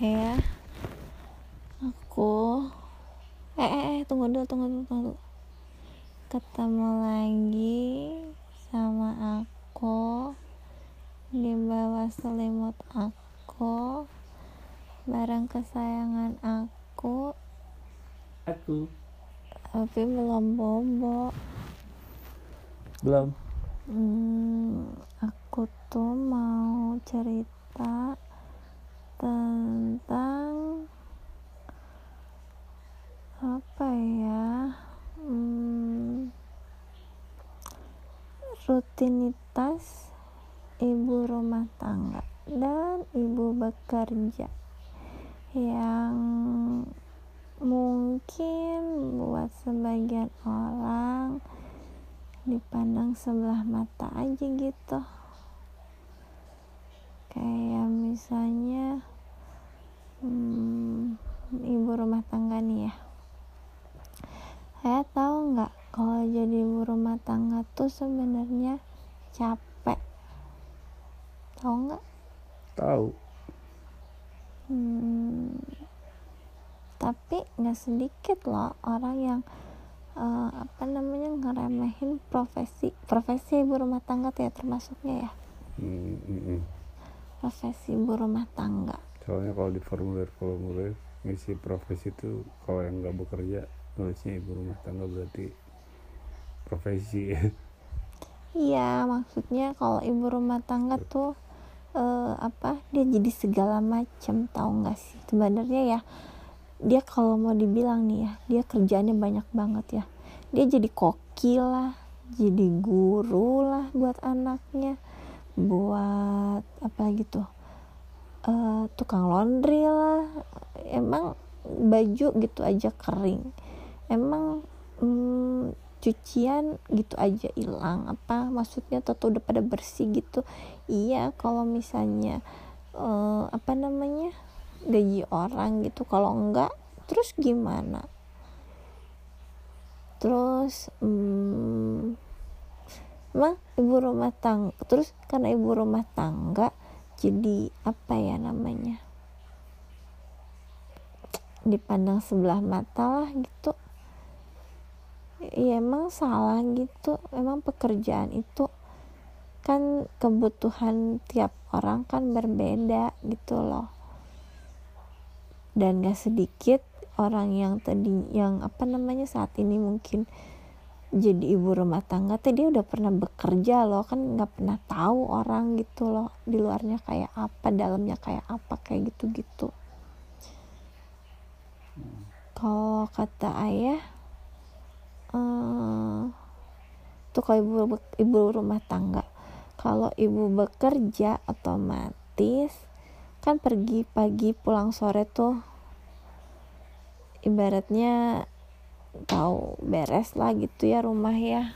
ya. Aku tunggu dulu. Ketemu lagi sama aku di bawah selimut aku, barang kesayangan aku. Tapi belum bobo. Belum. Aku tuh mau cerita tentang apa ya, rutinitas ibu rumah tangga dan ibu bekerja yang mungkin buat sebagian orang dipandang sebelah mata aja gitu. Kayak misalnya ibu rumah tangga nih ya, saya tahu nggak kalau jadi ibu rumah tangga tuh sebenarnya capek, tahu nggak? Tahu. Tapi nggak sedikit loh orang yang ngeremehin profesi ibu rumah tangga tuh ya, termasuknya ya. Profesi ibu rumah tangga. Soalnya kalau di formulir ngisi profesi itu, kalau yang nggak bekerja nulisnya ibu rumah tangga, berarti profesi. Iya, maksudnya kalau ibu rumah tangga tuh dia jadi segala macam, tahu nggak sih? Sebenarnya ya, dia kalau mau dibilang nih ya, dia kerjaannya banyak banget ya. Dia jadi koki lah, jadi guru lah buat anaknya, buat apa gitu, tukang laundry lah. Emang baju gitu aja kering, emang cucian gitu aja hilang, apa maksudnya tuh udah pada bersih gitu. Iya, kalau misalnya gaji orang gitu, kalau enggak terus gimana? Terus karena ibu rumah tangga jadi dipandang sebelah mata lah gitu ya. Emang salah gitu, emang pekerjaan itu kan kebutuhan tiap orang kan berbeda gitu loh. Dan gak sedikit orang yang saat ini mungkin jadi ibu rumah tangga, tadi udah pernah bekerja loh, kan nggak pernah tahu orang gitu loh, di luarnya kayak apa, dalamnya kayak apa, kayak gitu-gitu. Kalau kata ayah, tuh kalau ibu rumah tangga, kalau ibu bekerja otomatis kan pergi pagi pulang sore tuh ibaratnya tahu beres lah gitu ya rumah ya,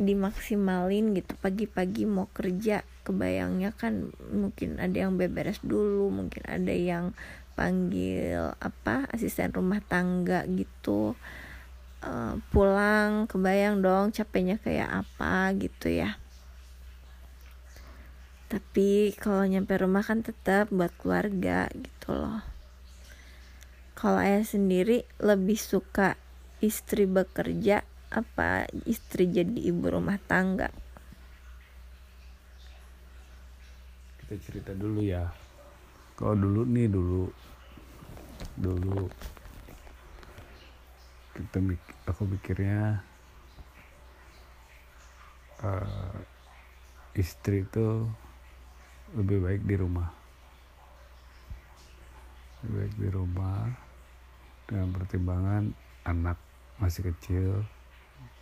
dimaksimalin gitu. Pagi-pagi mau kerja kebayangnya kan mungkin ada yang beberes dulu, mungkin ada yang panggil asisten rumah tangga gitu. Pulang kebayang dong capeknya kayak apa gitu ya. Tapi kalau nyampe rumah kan tetap buat keluarga gitu loh. Kalau ayah sendiri lebih suka istri bekerja apa istri jadi ibu rumah tangga? Kita cerita dulu ya. Kalau dulu aku pikirnya istri itu lebih baik di rumah. Lebih baik di rumah dengan pertimbangan anak masih kecil,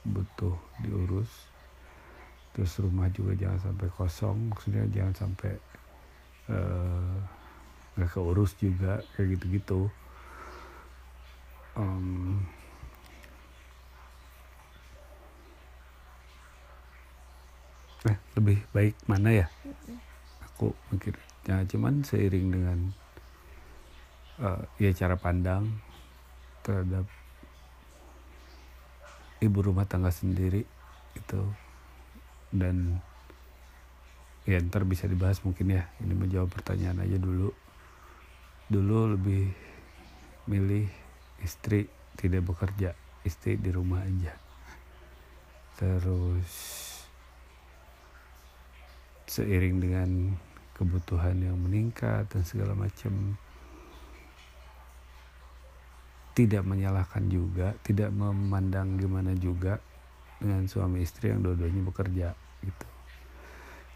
butuh diurus. Terus rumah juga jangan sampai kosong, maksudnya jangan sampai gak keurus juga, kayak gitu-gitu. Lebih baik mana ya? Aku mikir, ya cuman seiring dengan cara pandang terhadap ibu rumah tangga sendiri itu, dan ya ntar bisa dibahas mungkin ya. Ini menjawab pertanyaan aja dulu. Dulu lebih milih istri tidak bekerja, istri di rumah aja. Terus seiring dengan kebutuhan yang meningkat dan segala macam, tidak menyalahkan juga, tidak memandang gimana juga dengan suami istri yang dua-duanya bekerja gitu.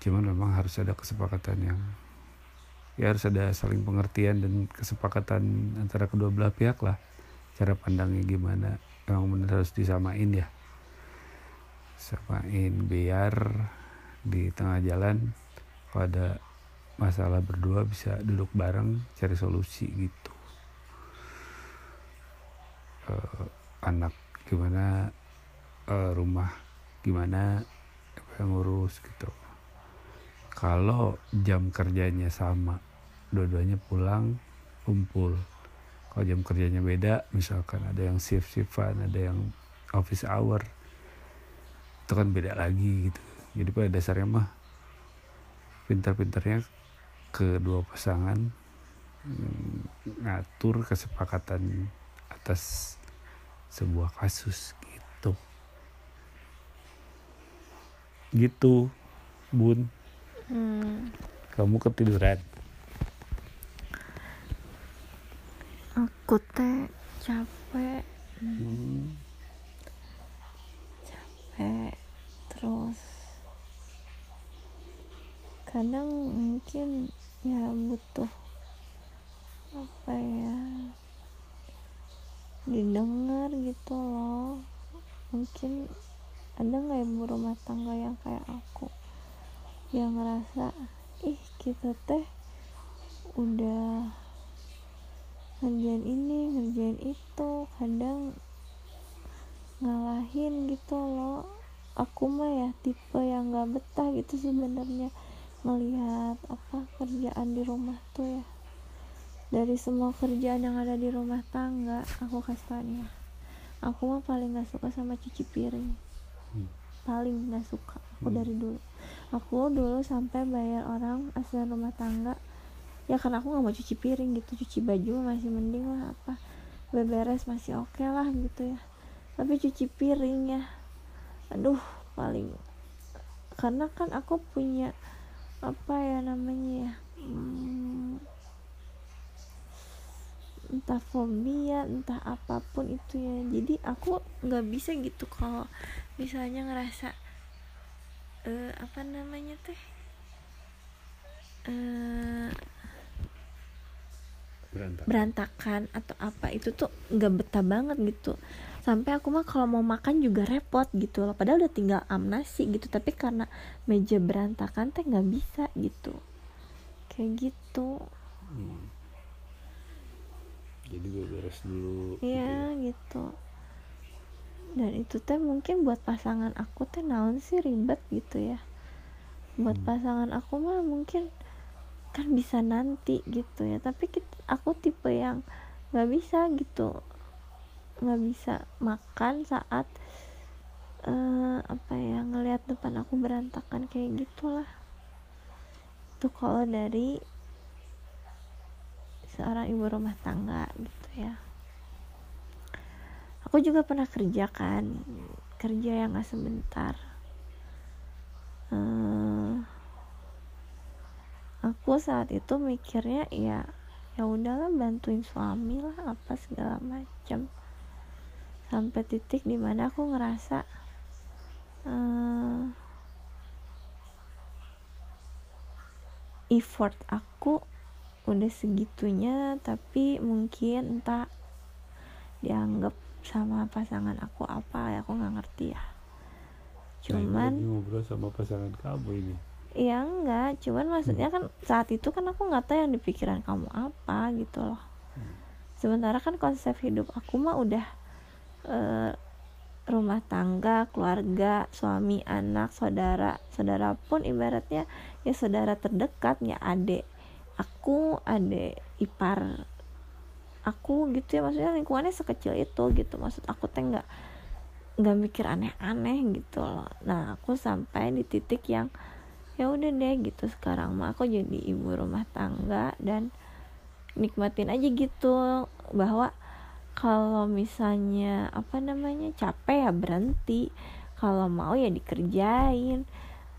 Cuman memang harus ada kesepakatan yang, ya harus ada saling pengertian dan kesepakatan antara kedua belah pihak lah. Cara pandangnya gimana, emang benar harus disamain ya. Samain biar di tengah jalan pada masalah berdua bisa duduk bareng cari solusi gitu. Anak gimana, rumah gimana, apa yang ngurus gitu. Kalau jam kerjanya sama, dua-duanya pulang kumpul. Kalau jam kerjanya beda, misalkan ada yang shift-shiftan, ada yang office hour, itu kan beda lagi gitu. Jadi pada dasarnya mah pintar-pintarnya kedua pasangan ngatur kesepakatan atas sebuah kasus gitu. Gitu, Bun. Kamu ketiduran? Aku teh capek. Terus kadang mungkin ya butuh apa ya, didengar gitu loh. Mungkin ada nggak ibu rumah tangga yang kayak aku yang ngerasa kita teh udah ngerjain ini ngerjain itu, kadang ngalahin gitu loh. Aku mah ya tipe yang nggak betah gitu sebenarnya melihat apa kerjaan di rumah tuh ya. Dari semua kerjaan yang ada di rumah tangga, aku kasarnya aku mah paling nggak suka sama cuci piring. Paling nggak suka aku dari dulu. Aku dulu sampai bayar orang asisten rumah tangga ya, karena aku nggak mau cuci piring gitu. Cuci baju masih mending lah, apa beberes masih oke lah gitu ya. Tapi cuci piring ya aduh, paling, karena kan aku punya apa ya namanya ya, entah fobia entah apapun itu ya. Jadi aku nggak bisa gitu kalau misalnya ngerasa apa namanya teh berantakan atau apa, itu tuh nggak betah banget gitu. Sampai aku mah kalau mau makan juga repot gitu loh, padahal udah tinggal amnasi gitu, tapi karena meja berantakan teh nggak bisa gitu, kayak gitu. Jadi gue beres dulu ya gitu. Dan itu teh mungkin buat pasangan aku teh naon sih ribet gitu ya. Buat pasangan aku mah mungkin kan bisa nanti gitu ya, tapi aku tipe yang nggak bisa gitu. Nggak bisa makan saat ngelihat depan aku berantakan kayak gitulah. Itu kalau dari seorang ibu rumah tangga gitu ya. Aku juga pernah kerja yang nggak sebentar. Aku saat itu mikirnya ya udahlah bantuin suami lah apa segala macam. Sampai titik dimana aku ngerasa effort aku udah segitunya, tapi mungkin entah dianggap sama pasangan aku apa ya, aku nggak ngerti ya. Cuman ngobrol sama pasangan kamu ini? Iya enggak, cuman maksudnya kan saat itu kan aku nggak tahu yang di pikiran kamu apa gitu loh. Sementara kan konsep hidup aku mah udah rumah tangga, keluarga, suami, anak, saudara. Saudara pun ibaratnya ya saudara terdekat, ya adik aku, adik ipar aku gitu ya. Maksudnya lingkungannya sekecil itu gitu. Maksud aku teh nggak mikir aneh-aneh gitu loh. Nah aku sampai di titik yang ya udah deh gitu. Sekarang mah aku jadi ibu rumah tangga dan nikmatin aja gitu, bahwa kalau misalnya capek ya berhenti, kalau mau ya dikerjain,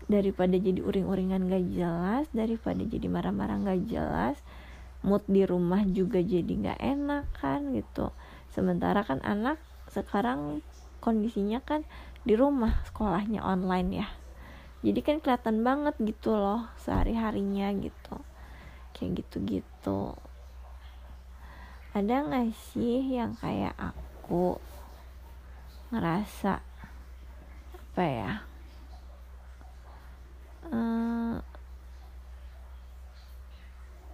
daripada jadi uring-uringan gak jelas, daripada jadi marah-marah gak jelas, mood di rumah juga jadi gak enak kan gitu. Sementara kan anak sekarang kondisinya kan di rumah, sekolahnya online ya, jadi kan kelihatan banget gitu loh sehari-harinya gitu, kayak gitu-gitu. Ada gak sih yang kayak aku ngerasa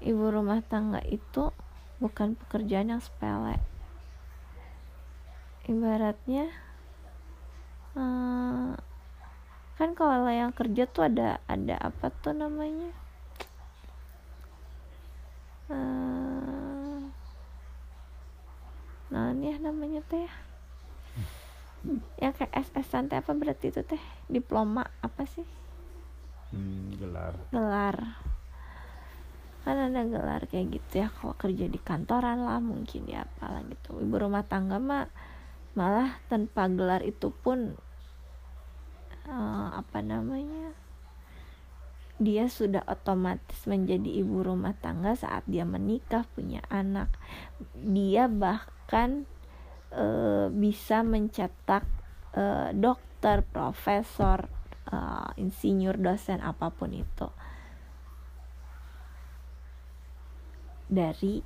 ibu rumah tangga itu bukan pekerjaan yang sepele. Ibaratnya kan kalau yang kerja tuh ada apa tuh namanya, ya kayak SS-an teh apa berarti itu teh, diploma apa sih, gelar kan ada gelar kayak gitu ya. Kalau kerja di kantoran lah mungkin ya apalah gitu. Ibu rumah tangga malah tanpa gelar itu pun dia sudah otomatis menjadi ibu rumah tangga saat dia menikah, punya anak. Dia bahkan bisa mencetak dokter, profesor, insinyur, dosen, apapun itu dari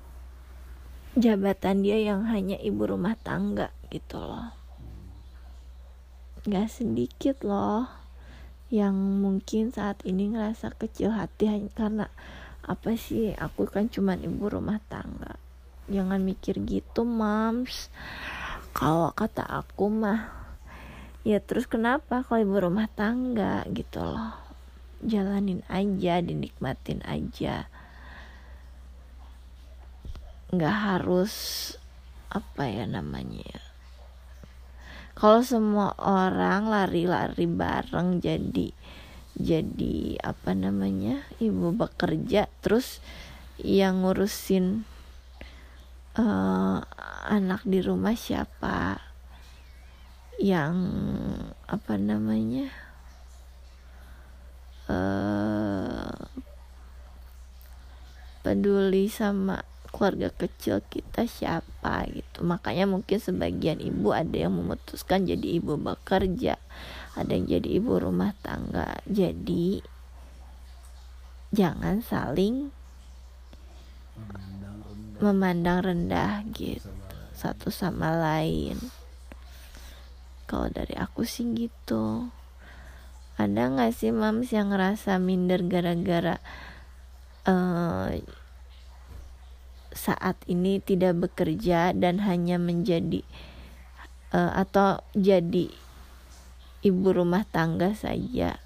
jabatan dia yang hanya ibu rumah tangga gitu loh. Gak sedikit loh yang mungkin saat ini ngerasa kecil hati hanya karena aku kan cuman ibu rumah tangga. Jangan mikir gitu, Mams. Kalau kata aku mah ya terus kenapa kalau ibu rumah tangga gitu loh. Jalanin aja, dinikmatin aja. Enggak harus kalau semua orang lari-lari bareng jadi ibu bekerja terus yang ngurusin anak di rumah siapa, yang peduli sama keluarga kecil kita siapa gitu. Makanya mungkin sebagian ibu ada yang memutuskan jadi ibu bekerja, ada yang jadi ibu rumah tangga. Jadi jangan saling memandang rendah gitu satu sama lain. Kalau dari aku sih gitu. Ada nggak sih Mams yang ngerasa minder gara-gara saat ini tidak bekerja dan hanya menjadi atau jadi ibu rumah tangga saja?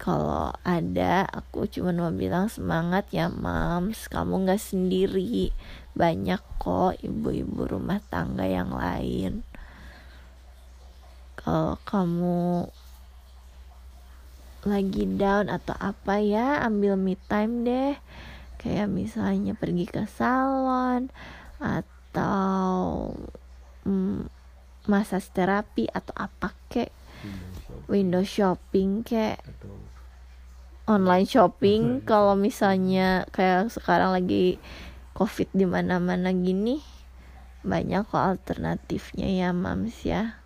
Kalau ada, aku cuma mau bilang semangat ya Mams, kamu gak sendiri, banyak kok ibu-ibu rumah tangga yang lain. Kalau kamu lagi down atau ambil me time deh, kayak misalnya pergi ke salon atau massage terapi atau window shopping kayak online shopping. Kalau misalnya kayak sekarang lagi COVID di mana-mana gini, banyak kok alternatifnya ya Mams ya.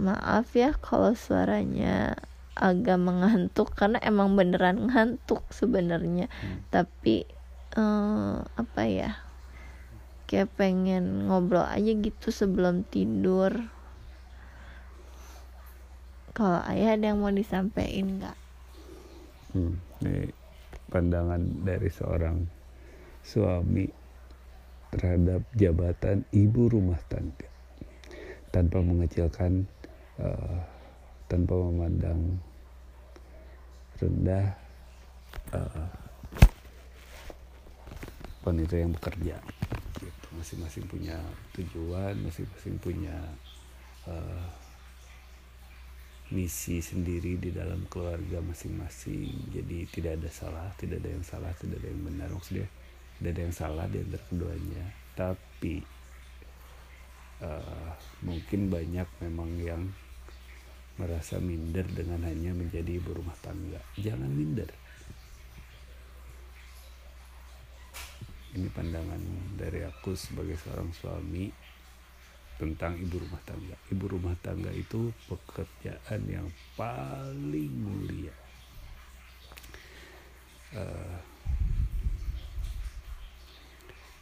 Maaf ya kalau suaranya agak mengantuk karena emang beneran ngantuk sebenarnya, tapi kayak pengen ngobrol aja gitu sebelum tidur. Kalau ayah ada yang mau disampaikan nggak? Ini pandangan dari seorang suami terhadap jabatan ibu rumah tangga, tanpa mengecilkan, tanpa memandang rendah wanita yang bekerja gitu. Masing-masing punya tujuan, masing-masing punya misi sendiri di dalam keluarga masing-masing. Jadi tidak ada salah, tidak ada yang salah, tidak ada yang benar. Maksudnya tidak ada yang salah di antara keduanya. Tapi mungkin banyak memang yang merasa minder dengan hanya menjadi ibu rumah tangga. Jangan minder. Ini pandangan dari aku sebagai seorang suami tentang ibu rumah tangga. Ibu rumah tangga itu pekerjaan yang paling mulia.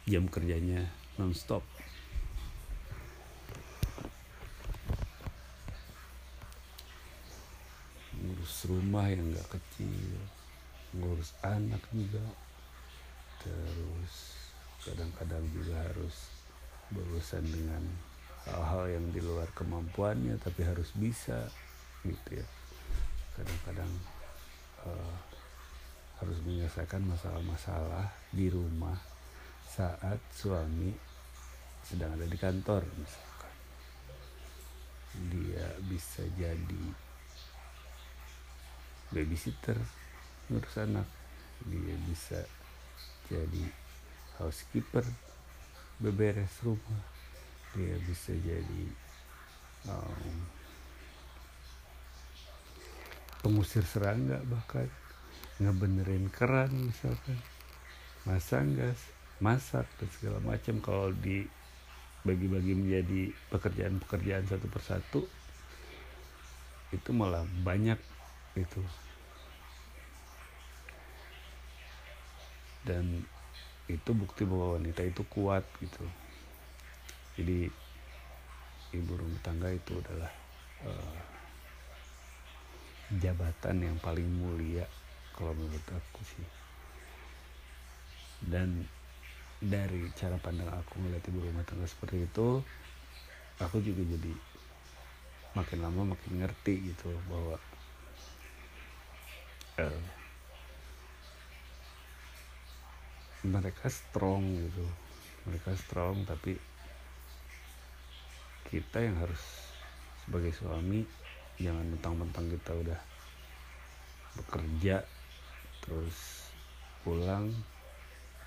Jam kerjanya non-stop. Ngurus rumah yang gak kecil, ngurus anak juga. Terus kadang-kadang juga harus berurusan dengan hal-hal yang di luar kemampuannya, tapi harus bisa gitu ya. Kadang-kadang harus menyelesaikan masalah-masalah di rumah saat suami sedang ada di kantor misalkan. Dia bisa jadi babysitter ngurus anak, dia bisa jadi housekeeper beberes rumah, dia bisa jadi pengusir serangga, bahkan ngebenerin keran misalkan, masang gas, masak dan segala macam. Kalau dibagi-bagi menjadi pekerjaan-pekerjaan satu persatu itu malah banyak itu. Dan itu bukti bahwa wanita itu kuat gitu. Jadi ibu rumah tangga itu adalah jabatan yang paling mulia kalau menurut aku sih. Dan dari cara pandang aku melihat ibu rumah tangga seperti itu, aku juga jadi makin lama makin ngerti gitu bahwa mereka strong gitu, mereka strong, tapi kita yang harus sebagai suami jangan mentang-mentang kita udah bekerja terus pulang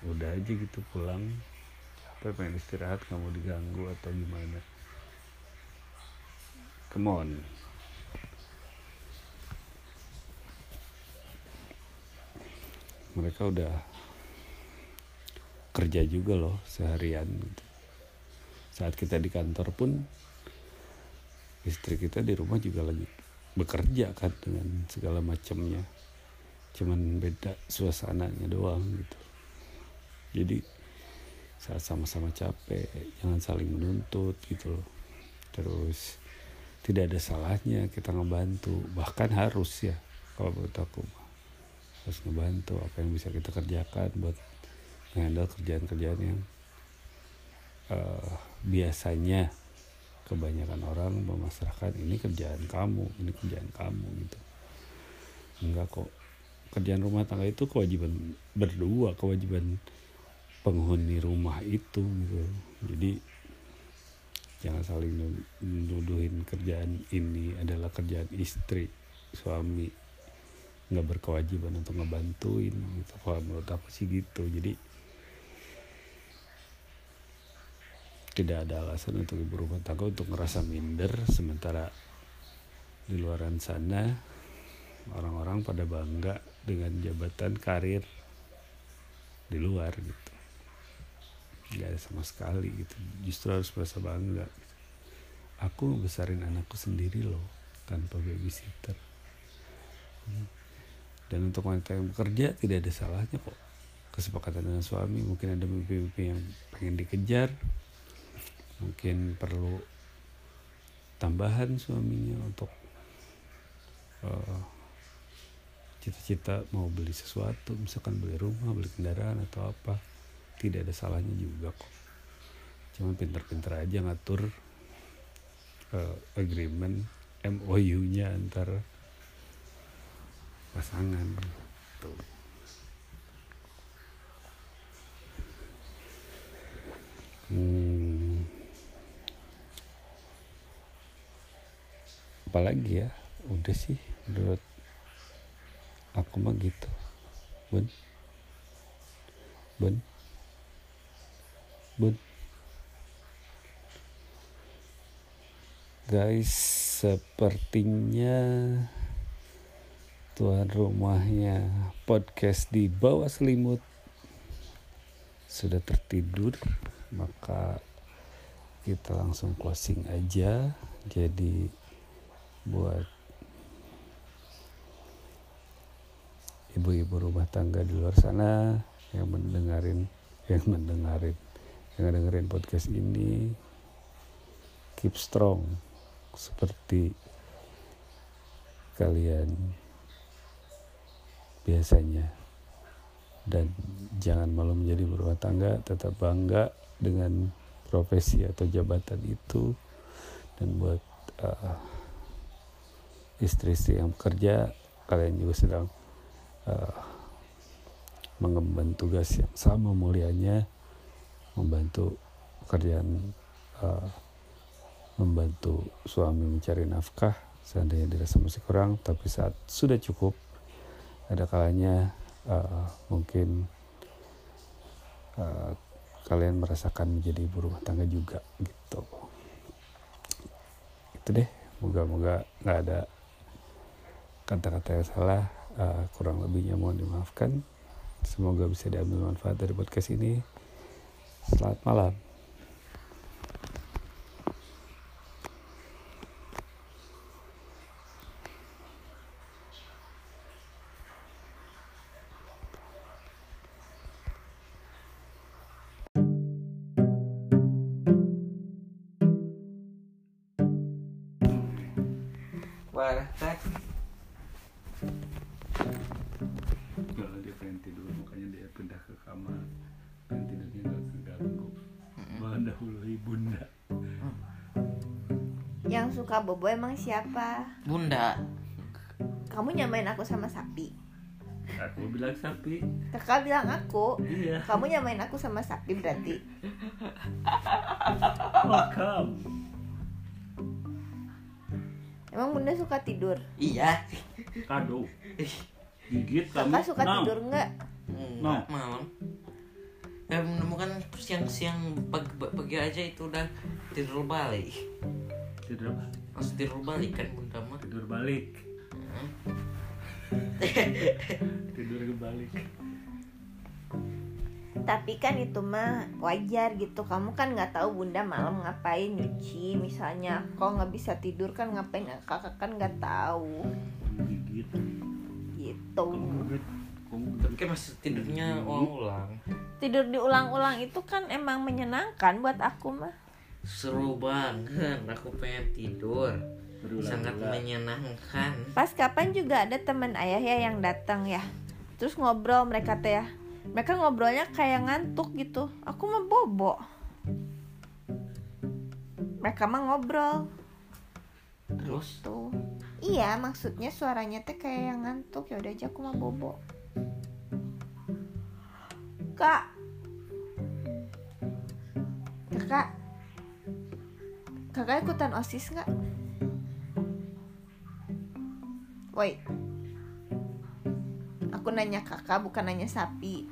udah aja gitu, pulang capek pengen istirahat nggak mau diganggu atau gimana. Come on. Mereka udah kerja juga loh seharian gitu. Saat kita di kantor pun istri kita di rumah juga lagi bekerja kan dengan segala macamnya, cuman beda suasananya doang gitu. Jadi saat sama-sama capek jangan saling menuntut gitu loh. Terus tidak ada salahnya kita ngebantu, bahkan harus ya kalau menurut aku harus ngebantu apa yang bisa kita kerjakan buat handle kerjaan-kerjaan yang biasanya kebanyakan orang memasrahkan ini kerjaan kamu gitu. Enggak kok, kerjaan rumah tangga itu kewajiban berdua, kewajiban penghuni rumah itu gitu. Jadi jangan saling nuduhin kerjaan ini adalah kerjaan istri, suami nggak berkewajiban untuk ngebantuin gitu. Kalau menurut aku sih gitu. Jadi tidak ada alasan untuk ibu rumah tangga untuk ngerasa minder, sementara di luaran sana orang-orang pada bangga dengan jabatan karir di luar gitu. Nggak ada sama sekali gitu, justru harus merasa bangga gitu. Aku ngebesarin anakku sendiri loh tanpa babysitter. Dan untuk wanita yang bekerja tidak ada salahnya kok kesepakatan dengan suami. Mungkin ada mimpi-mimpi yang pengen dikejar, mungkin perlu tambahan suaminya untuk cita-cita mau beli sesuatu, misalkan beli rumah, beli kendaraan atau apa. Tidak ada salahnya juga kok, cuman pinter-pinter aja ngatur agreement MOU nya antara pasangan tuh. Apalagi ya udah sih, menurut aku mah gitu. Bun guys, sepertinya tuan rumahnya podcast di bawah selimut sudah tertidur, maka kita langsung closing aja. Jadi buat ibu-ibu rumah tangga di luar sana yang mendengarin podcast ini, keep strong seperti kalian biasanya, dan jangan malu menjadi berumah tangga, tetap bangga dengan profesi atau jabatan itu. Dan buat istri-istri yang bekerja, kalian juga sedang mengemban tugas yang sama mulianya, membantu pekerjaan, membantu suami mencari nafkah seandainya dirasa masih kurang. Tapi saat sudah cukup, ada kalanya mungkin kalian merasakan menjadi ibu rumah tangga juga gitu. Itu deh, moga-moga nggak ada kata-kata yang salah. Kurang lebihnya mohon dimaafkan. Semoga bisa diambil manfaat dari podcast ini. Selamat malam. Wah, tak. Kalau dia pengen tidur, makanya dia pindah ke kamar, pengen tidurnya nggak terganggu. Mendahului bunda. Yang suka bobo emang siapa? Bunda. Kamu nyamain aku sama sapi. Aku bilang sapi. Kakak bilang aku. Iya. Kamu nyamain aku sama sapi berarti. Makam. Emang bunda suka tidur? Iya. Kado. Gigit kamu. Kakak suka tidur enggak? Enggak malam. Saya menemukan siang-siang pagi aja itu udah tidur balik. Tidur balik. Harus tidur balik kan bunda mah. Tidur balik. Tidur kebalik. Tapi kan itu mah wajar gitu. Kamu kan nggak tahu bunda malam ngapain, nyuci misalnya. Kok nggak bisa tidur kan ngapain? Kakak kan nggak tahu. Gitu. Gitu. Tapi kan masih tidurnya ulang-ulang. Tidur diulang-ulang itu kan emang menyenangkan buat aku mah. Seru banget. Aku pengen tidur. Sangat menyenangkan. Pas kapan juga ada teman ayah ya yang datang ya. Terus ngobrol mereka teh ya. Mereka ngobrolnya kayak ngantuk gitu. Aku mah bobo. Mereka mah ngobrol. Terus? Tuh. Iya, maksudnya suaranya teh kayak yang ngantuk. Ya udah aja aku mah bobo. Kak. Kakak. Kakak ikutan OSIS enggak? Woi. Aku nanya kakak, bukan nanya sapi.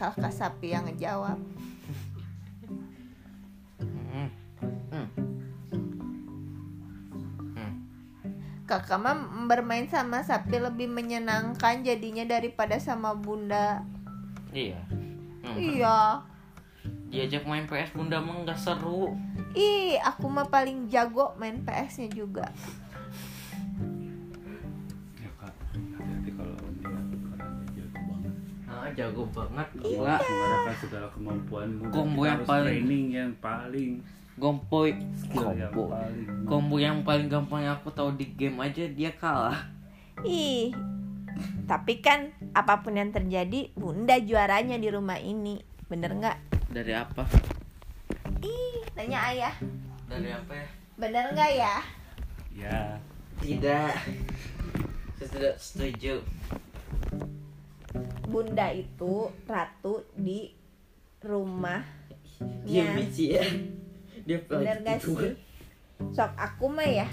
Kakak sapi yang ngejawab. Kakak mah bermain sama sapi lebih menyenangkan jadinya daripada sama bunda. Iya. Iya. Diajak main PS bunda mah gak seru. Ih, aku mah paling jago main PS-nya juga. Jago banget, gila. Mengharapkan segala kemampuanmu. Kombo yang paling training yang paling gompoy. Kombo yang paling gampang aku tahu di game aja dia kalah. Ih. Tapi kan apapun yang terjadi, bunda juaranya di rumah ini. Bener nggak? Dari apa? Ih, tanya ayah. Dari apa ya? Bener nggak ya? Ya. Tidak. Saya tidak setuju. Bunda itu ratu di rumah. Dia bici ya. Dia bener gak sih? Sok aku mah ya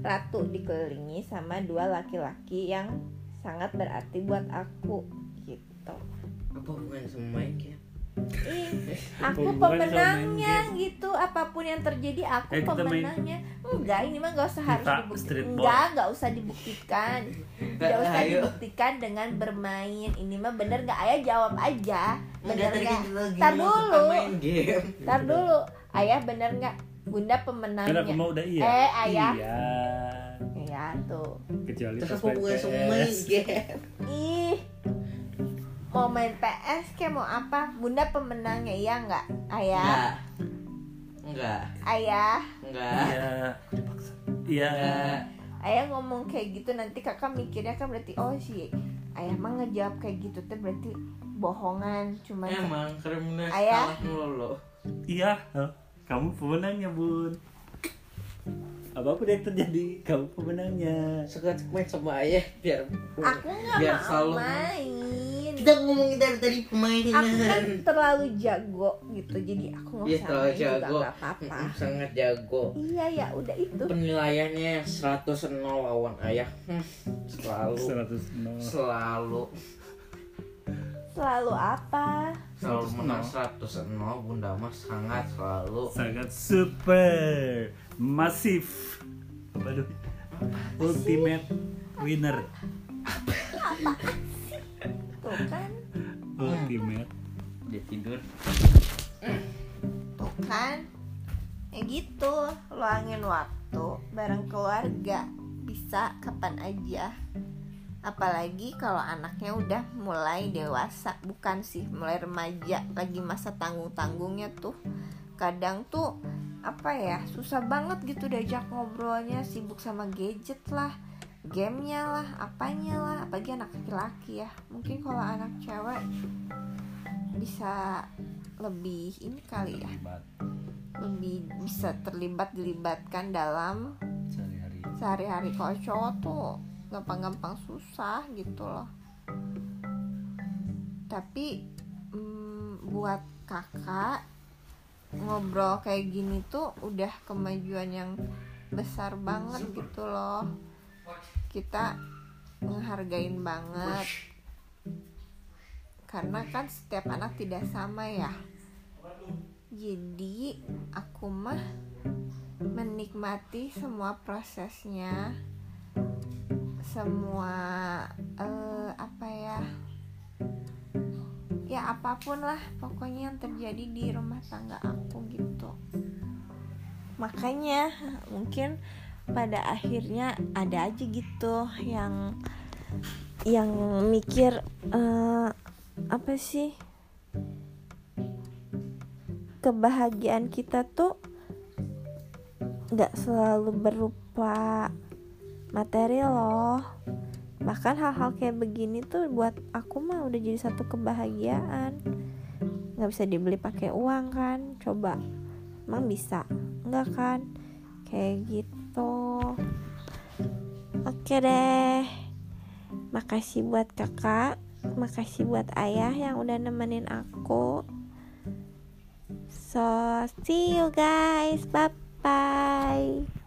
ratu dikelilingi sama dua laki-laki yang sangat berarti buat aku gitu. Apa hubungan sama Mike ya? Aku pemenangnya gitu. Apapun yang terjadi aku pemenangnya. Enggak, ini mah gak usah harus dibuktikan. Enggak usah dibuktikan. Enggak usah dibuktikan dengan bermain. Ini mah bener gak? Ayah jawab aja. Bener gak? Tar dulu Ayah bener gak? Bunda pemenangnya. Iya. Ayah iya. Ya tuh. Terus aku bukan semua game. Mau main PS kayak mau apa? Bunda pemenangnya, iya enggak? Ayah? Enggak. Ayah? Enggak. Iya. Ayah ngomong kayak gitu nanti kakak mikirnya kan berarti oh si ayah mah ngejawab kayak gitu tuh berarti bohongan cuma. Emang kriminal salah melulu. Iya, kamu pemenangnya, Bun. Apapun yang terjadi, kamu pemenangnya. Suka main sama ayah biar aku enggak mau main. Kita ngomongin dari pemainan. Aku kan terlalu jago gitu. Jadi aku gak usah main juga gak apa-apa. Sangat jago. Iya ya udah itu. Penilaiannya 100-0 lawan ayah. Selalu apa? Selalu menang 100-0. Bunda Mas sangat selalu. Sangat super masif. Waduh. Ultimate winner. Apa? Tuh kan. Ultimate. Dia tidur. Tuh kan. Ya gitu, luangin waktu bareng keluarga. Bisa kapan aja. Apalagi kalau anaknya udah mulai dewasa, bukan sih, mulai remaja, lagi masa tanggung-tanggungnya tuh. Kadang tuh apa ya, susah banget gitu diajak ngobrolnya, sibuk sama gadget lah. Gamenya lah, apanya lah, apalagi anak laki-laki ya. Mungkin kalau anak cewek bisa lebih ini kali ya, lebih bisa dilibatkan dalam sehari-hari. Kalau cowok tuh gampang-gampang susah gitu loh. Tapi buat kakak ngobrol kayak gini tuh udah kemajuan yang besar banget gitu loh. Kita menghargain banget karena kan setiap anak tidak sama ya. Jadi aku mah menikmati semua prosesnya, semua apapun lah pokoknya yang terjadi di rumah tangga aku gitu. Makanya mungkin pada akhirnya ada aja gitu yang mikir apa sih kebahagiaan kita tuh nggak selalu berupa materi loh. Bahkan hal-hal kayak begini tuh buat aku mah udah jadi satu kebahagiaan. Nggak bisa dibeli pakai uang kan? Coba emang bisa nggak kan kayak gitu. Oke deh. Makasih buat kakak, makasih buat ayah yang udah nemenin aku. So, see you guys. Bye bye.